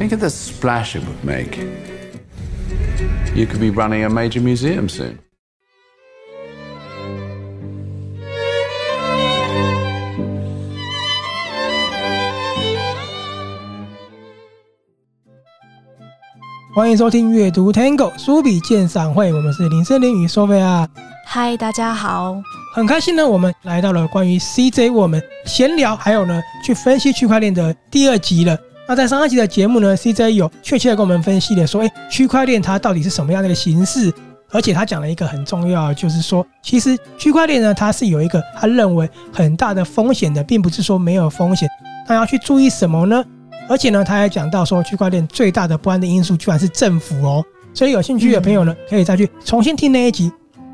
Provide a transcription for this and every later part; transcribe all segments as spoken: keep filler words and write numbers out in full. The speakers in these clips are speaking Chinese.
Think of the splash it would make. You could be running a major museum soon.欢迎收听阅读 Tango 书比鉴赏会，我们是林森林与 Sofia。嗨，大家好，很开心呢，我们来到了关于 C J 我们闲聊，还有呢去分析区块链的第二集了。那在上一集的节目呢 ，C J 有确切的跟我们分析的说，哎，区块链它到底是什么样的一个形式？而且他讲了一个很重要的，就是说，其实区块链呢，它是有一个他认为很大的风险的，并不是说没有风险，那要去注意什么呢？而且呢，他还讲到说，区块链最大的不安的因素居然是政府哦，所以有兴趣的朋友呢，可以再去重新听那一集。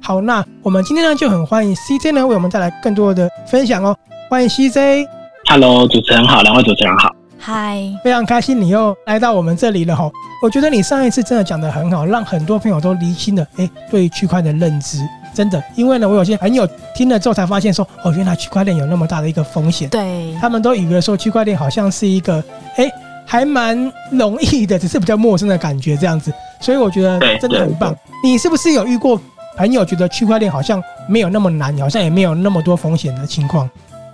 好，那我们今天呢就很欢迎 C J 呢为我们带来更多的分享哦，欢迎 C J。Hello， 主持人好，两位主持人好，嗨，非常开心你又来到我们这里了哦。我觉得你上一次真的讲得很好，让很多朋友都厘清了哎对于区块链的认知。真的，因为呢，我有些朋友听了之后才发现说，哦，原来区块链有那么大的一个风险。对，他们都以为说区块链好像是一个，哎，还蛮容易的，只是比较陌生的感觉这样子。所以我觉得真的很棒。你是不是有遇过朋友觉得区块链好像没有那么难，好像也没有那么多风险的情况？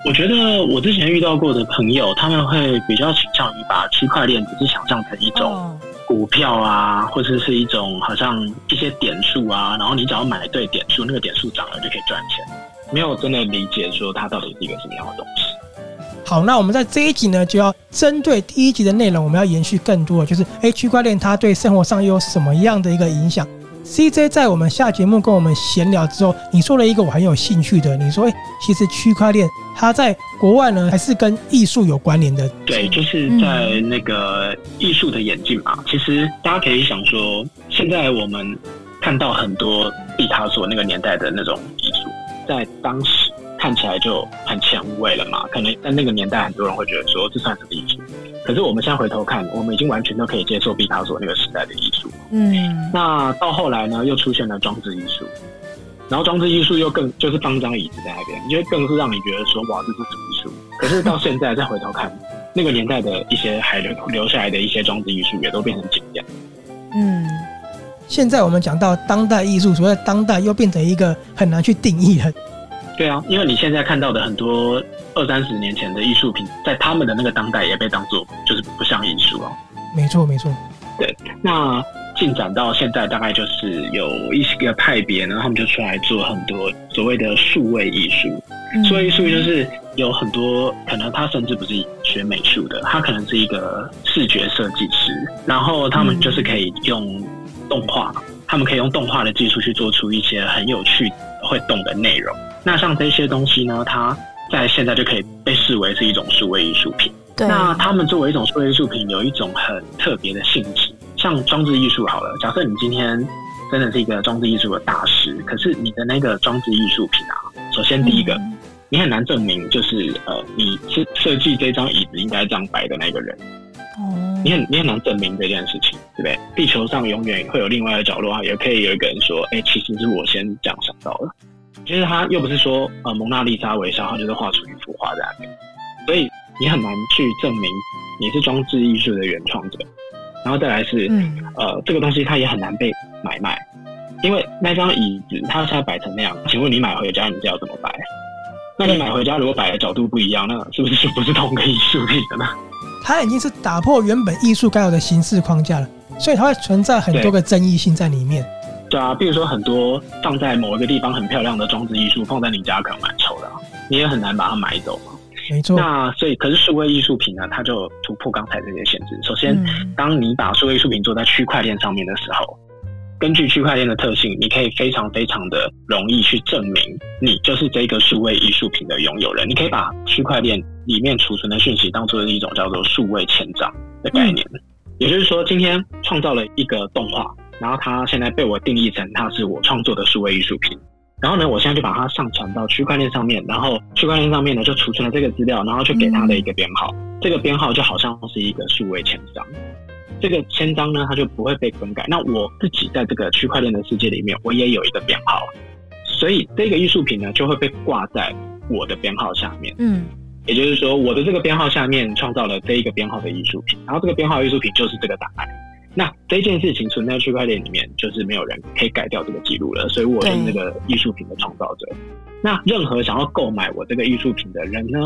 我觉得我之前遇到过的朋友，他们会比较倾向于把区块链只是想象成一种。哦股票啊，或者 是, 是一种好像一些点数啊，然后你只要买对点数，那个点数涨了就可以赚钱，没有真的理解说它到底是一个什么样的东西。好，那我们在这一集呢，就要针对第一集的内容，我们要延续更多的就是，哎，区块链它对生活上又有什么样的一个影响？C J 在我们下节目跟我们闲聊之后，你说了一个我很有兴趣的，你说，欸，其实区块链它在国外呢还是跟艺术有关联的。对，就是在那个艺术的演进嘛，嗯，其实大家可以想说，现在我们看到很多毕卡索那个年代的那种艺术，在当时看起来就很前卫了嘛，可能在那个年代很多人会觉得说这算是艺术，可是我们现在回头看，我们已经完全都可以接受毕卡索那个时代的艺术。嗯，那到后来呢，又出现了装置艺术，然后装置艺术又更就是放张椅子在那边，因为更是让你觉得说哇，这是什么艺术？可是到现在再回头看，那个年代的一些还 留, 留下来的一些装置艺术也都变成景点。嗯，现在我们讲到当代艺术，所谓的当代又变成一个很难去定义了。对啊，因为你现在看到的很多二三十年前的艺术品，在他们的那个当代也被当作就是不像艺术啊。没错，没错。对，那进展到现在大概就是有一些派别呢，他们就出来做很多所谓的数位艺术。数位艺术就是有很多可能他甚至不是学美术的，他可能是一个视觉设计师，然后他们就是可以用动画，他们可以用动画的技术去做出一些很有趣会动的内容。那像这些东西呢，它在现在就可以被视为是一种数位艺术品。对，那他们作为一种数位艺术品有一种很特别的性质。像装置艺术好了，假设你今天真的是一个装置艺术的大师，可是你的那个装置艺术品啊，首先第一个，嗯，你很难证明就是呃你是设计这张椅子应该这样摆的那个人，嗯，你很你很难证明这件事情，对不对？地球上永远会有另外的角落也可以有一个人说，哎，欸，其实是我先这样想到了。其实他又不是说呃蒙娜丽莎微笑，他就是画出一幅画在那边，所以你很难去证明你是装置艺术的原创者。然后再来是，嗯，呃，这个东西它也很难被买卖，因为那张椅子它现在摆成那样，请问你买回家你知道怎么摆？那你买回家如果摆的角度不一样，那是不是就不是同个艺术品了呢？它已经是打破原本艺术该有的形式框架了，所以它会存在很多个争议性在里面。对啊，比如说很多放在某一个地方很漂亮的装置艺术，放在你家可能蛮丑的，你也很难把它买走。没错，那所以可是数位艺术品呢，它就突破刚才这些限制。首先，嗯，当你把数位艺术品做在区块链上面的时候，根据区块链的特性，你可以非常非常的容易去证明你就是这个数位艺术品的拥有人。你可以把区块链里面储存的讯息当作是一种叫做数位签章的概念，嗯，也就是说，今天创造了一个动画，然后它现在被我定义成它是我创作的数位艺术品。然后呢，我现在就把它上传到区块链上面，然后区块链上面呢就储存了这个资料，然后就给它的一个编号，嗯，这个编号就好像是一个数位签章，这个签章呢它就不会被更改。那我自己在这个区块链的世界里面，我也有一个编号，所以这个艺术品呢就会被挂在我的编号下面。嗯，也就是说我的这个编号下面创造了这一个编号的艺术品，然后这个编号的艺术品就是这个档案，那这件事情存在区块链里面就是没有人可以改掉这个记录了，所以我是那个艺术品的创造者。那任何想要购买我这个艺术品的人呢，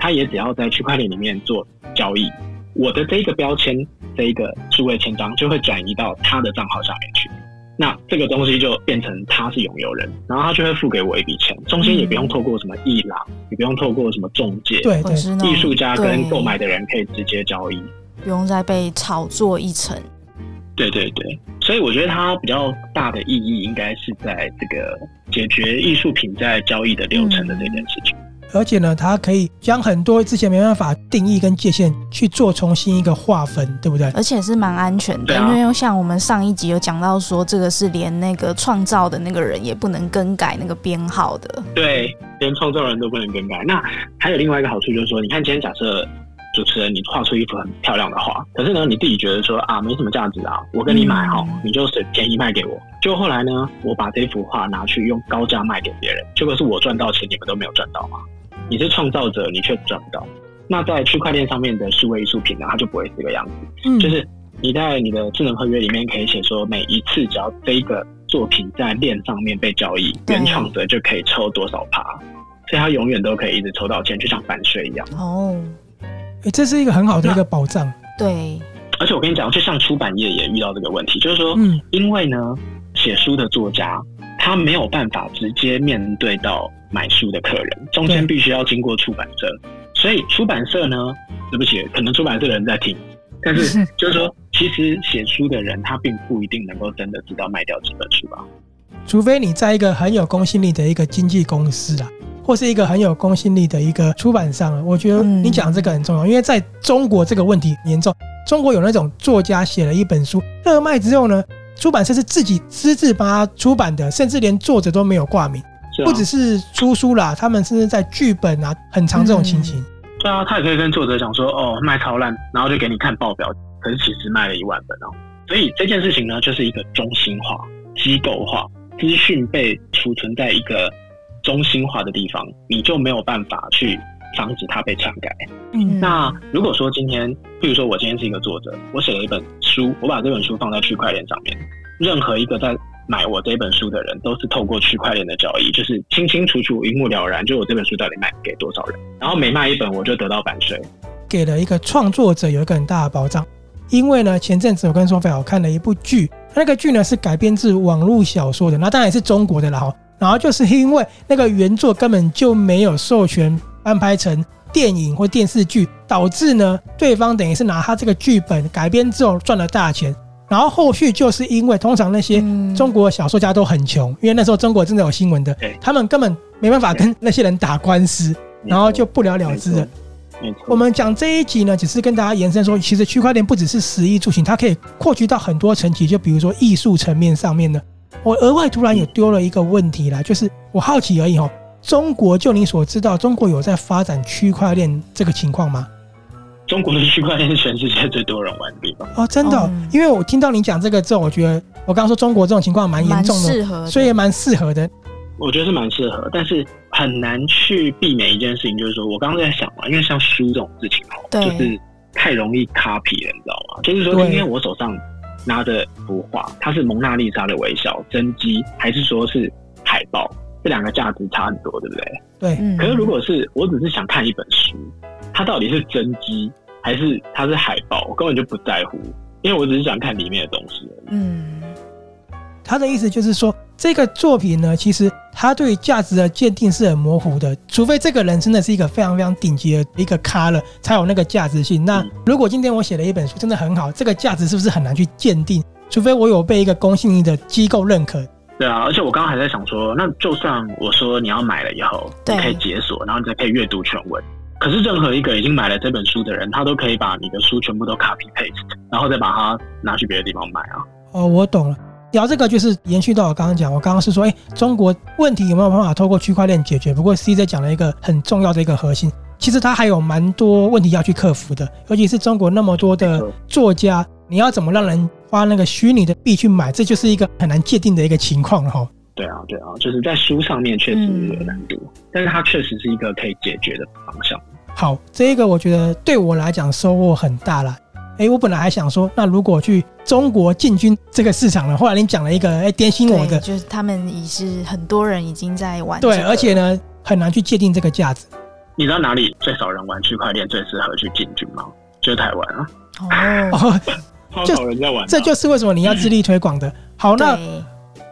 他也只要在区块链里面做交易，我的这一个标签这一个数位签章就会转移到他的账号下面去，那这个东西就变成他是拥有人，然后他就会付给我一笔钱，中间也不用透过什么艺廊、嗯、也不用透过什么中介，对，艺术家跟购买的人可以直接交易，不用再被炒作一层。对对对，所以我觉得它比较大的意义应该是在这个解决艺术品在交易的流程的这件事情、嗯、而且呢它可以将很多之前没办法定义跟界限去做重新一个划分，对不对？而且是蛮安全的、啊、因为像我们上一集有讲到说这个是连那个创造的那个人也不能更改那个编号的，对，连创造人都不能更改。那还有另外一个好处就是说，你看今天假设主持人你画出一幅很漂亮的画，可是呢你自己觉得说啊没什么价值啊，我跟你买好、嗯、你就便宜卖给我，就后来呢我把这幅画拿去用高价卖给别人，结果是我赚到钱你们都没有赚到嘛，你是创造者你却赚不到。那在区块链上面的数位艺术品呢，它就不会是这个样子、嗯、就是你在你的智能合约里面可以写说，每一次只要这个作品在链上面被交易，原创者就可以抽多少趴，所以他永远都可以一直抽到钱，就像版税一样。哦，这是一个很好的一个保障。对，而且我跟你讲，就像出版业也遇到这个问题，就是说、嗯、因为呢写书的作家他没有办法直接面对到买书的客人，中间必须要经过出版社，所以出版社呢，对不起，可能出版社的人在听，但是就是说其实写书的人他并不一定能够真的知道卖掉几本书吧，除非你在一个很有公信力的一个经纪公司啊，或是一个很有公信力的一个出版商。我觉得你讲这个很重要、嗯、因为在中国这个问题严重，中国有那种作家写了一本书热卖之后呢，出版社是自己私自帮他出版的，甚至连作者都没有挂名、啊、不只是出书啦，他们甚至在剧本啊很常这种情形、嗯、对啊，他也可以跟作者讲说哦卖超烂，然后就给你看报表，可是其实卖了一万本哦。所以这件事情呢就是一个中心化机构化，资讯被储存在一个中心化的地方，你就没有办法去防止它被篡改、嗯、那如果说今天譬如说我今天是一个作者，我写了一本书，我把这本书放在区块链上面，任何一个在买我这本书的人都是透过区块链的交易，就是清清楚楚一目了然，就我这本书到底卖给多少人，然后每卖一本我就得到版税，给了一个创作者有一个很大的保障。因为呢前阵子我跟Sofia我看了一部剧，那个剧呢是改编自网络小说的，那当然也是中国的啦，然后就是因为那个原作根本就没有授权翻拍成电影或电视剧，导致呢对方等于是拿他这个剧本改编之后赚了大钱，然后后续就是因为通常那些中国小说家都很穷，因为那时候中国真的有新闻的，他们根本没办法跟那些人打官司，然后就不了了之了。我们讲这一集呢只是跟大家延伸说，其实区块链不只是食衣住行，它可以扩及到很多层级，就比如说艺术层面上面呢，我额外突然也丢了一个问题啦，就是我好奇而已哦，中国就你所知道，中国有在发展区块链这个情况吗？中国的区块链是全世界最多人玩的地方哦，真的、哦嗯、因为我听到你讲这个之后，我觉得我刚刚说中国这种情况蛮严重的，蛮适合的，所以也蛮适合的，我觉得是蛮适合，但是很难去避免一件事情，就是说我刚刚在想嘛，因为像书这种事情就是太容易 copy 了，你知道吗？就是说今天我手上拿着幅画，它是蒙娜丽莎的微笑、真迹，还是说是海报？这两个价值差很多，对不对？对。嗯、可是如果是我只是想看一本书，它到底是真迹还是它是海报，我根本就不在乎，因为我只是想看里面的东西而已。嗯。他的意思就是说，这个作品呢，其实他对价值的鉴定是很模糊的，除非这个人真的是一个非常非常顶级的一个咖了，才有那个价值性。那如果今天我写了一本书真的很好，这个价值是不是很难去鉴定，除非我有被一个公信力的机构认可。对啊，而且我刚刚还在想说，那就算我说你要买了以后你可以解锁，然后你再可以阅读全文，可是任何一个已经买了这本书的人，他都可以把你的书全部都 copy paste， 然后再把它拿去别的地方买啊。哦，我懂了。聊这个就是延续到我刚刚讲，我刚刚是说，哎，中国问题有没有办法透过区块链解决？不过 C J 讲了一个很重要的一个核心，其实它还有蛮多问题要去克服的，尤其是中国那么多的作家，你要怎么让人花那个虚拟的币去买？这就是一个很难界定的一个情况了哈。对啊，对啊，就是在书上面确实有难度，嗯、但是它确实是一个可以解决的方向。好，这个我觉得对我来讲收获很大啦。诶，我本来还想说那如果去中国进军这个市场呢，后来您讲了一个诶点醒我的，就是他们已是很多人已经在玩、这个、对，而且呢很难去界定这个价值。你知道哪里最少人玩区块链最适合去进军吗？就是台湾啊。哦超少人在玩、啊、这就是为什么你要致力推广的。好，那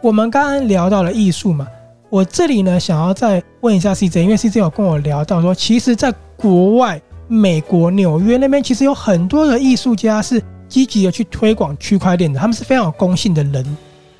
我们刚刚聊到了艺术嘛，我这里呢想要再问一下 C J， 因为 C J 有跟我聊到说其实在国外美国纽约那边其实有很多的艺术家是积极的去推广区块链的，他们是非常有公信的人。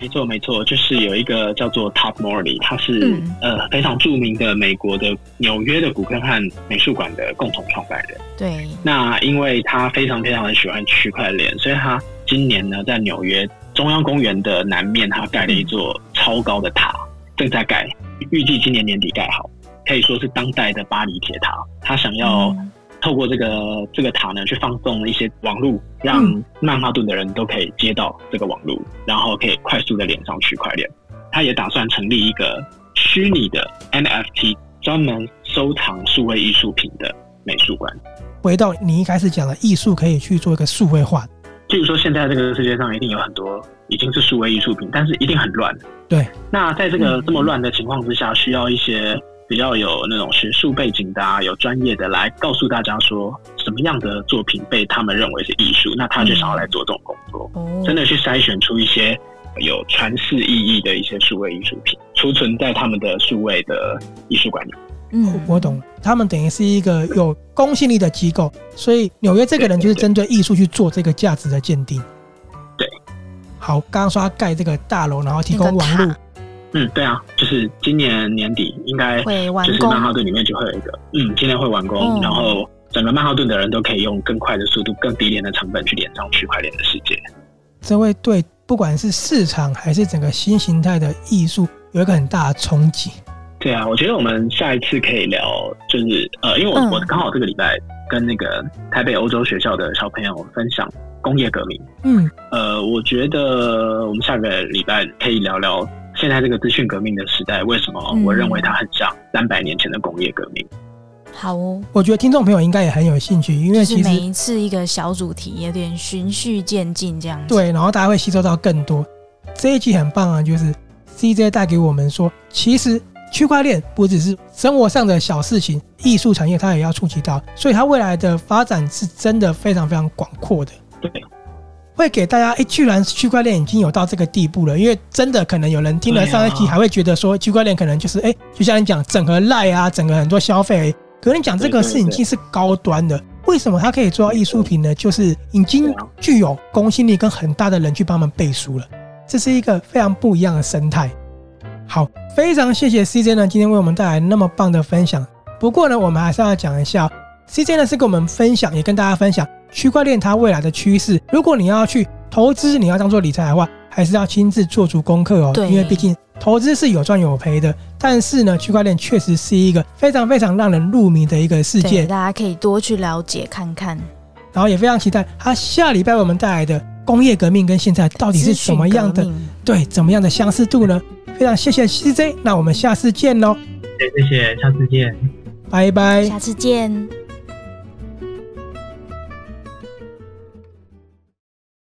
没错没错，就是有一个叫做 Tom Morley， 他是、嗯呃、非常著名的美国的纽约的古根汉美术馆的共同创办人。对，那因为他非常非常的喜欢区块链，所以他今年呢在纽约中央公园的南面他盖了一座超高的塔，正在盖，预计今年年底盖好，可以说是当代的巴黎铁塔。他想要透过这个这个塔呢去放纵一些网路，让曼哈顿的人都可以接到这个网路，然后可以快速的连上区块链。他也打算成立一个虚拟的 N F T， 专门收藏数位艺术品的美术馆。回到你一开始讲的艺术可以去做一个数位化，譬如说现在这个世界上一定有很多已经是数位艺术品，但是一定很乱。对，那在这个这么乱的情况之下，需要一些比较有那种学术背景的啊，有专业的来告诉大家说什么样的作品被他们认为是艺术，那他就想要来做这种工作、嗯、真的去筛选出一些有传世意义的一些数位艺术品，储存在他们的数位的艺术馆里。嗯，我懂，他们等于是一个有公信力的机构，所以纽约这个人就是针对艺术去做这个价值的鉴定。对，好，刚刚说他盖这个大楼然后提供网路。嗯，对啊，就是今年年底应该就是曼哈顿里面就会有一个，嗯，今年会完工、嗯，然后整个曼哈顿的人都可以用更快的速度、更低廉的成本去连上区块链的世界。这会对不管是市场还是整个新形态的艺术有一个很大的冲击。对啊，我觉得我们下一次可以聊，就是呃，因为我、嗯、我刚好这个礼拜跟那个台北欧洲学校的小朋友分享工业革命。嗯，呃，我觉得我们下个礼拜可以聊聊。现在这个资讯革命的时代，为什么我认为它很像三百年前的工业革命、嗯、好哦，我觉得听众朋友应该也很有兴趣，因为其实、就是、每一次一个小主题有点循序渐进这样子。对，然后大家会吸收到更多。这一集很棒啊，就是 C J 带给我们说其实区块链不只是生活上的小事情，艺术产业它也要触及到，所以它未来的发展是真的非常非常广阔的。对，会给大家、欸、居然区块链已经有到这个地步了，因为真的可能有人听了上一集还会觉得说区块链可能就是、欸、就像你讲整合 Line 啊，整合很多消费，可是你讲这个是已经是高端的，为什么它可以做到艺术品呢？就是已经具有公信力跟很大的人去帮他们背书了，这是一个非常不一样的生态。好，非常谢谢 C J 呢今天为我们带来那么棒的分享。不过呢我们还是要讲一下 C J 呢是跟我们分享，也跟大家分享区块链它未来的趋势，如果你要去投资，你要当做理财的话，还是要亲自做足功课哦。对，因为毕竟投资是有赚有赔的，但是呢，区块链确实是一个非常非常让人入迷的一个世界，对，大家可以多去了解看看。然后也非常期待它下礼拜我们带来的工业革命跟现在到底是怎么样的，对，怎么样的相似度呢？非常谢谢 C J， 那我们下次见喽。谢谢，下次见，拜拜，下次见。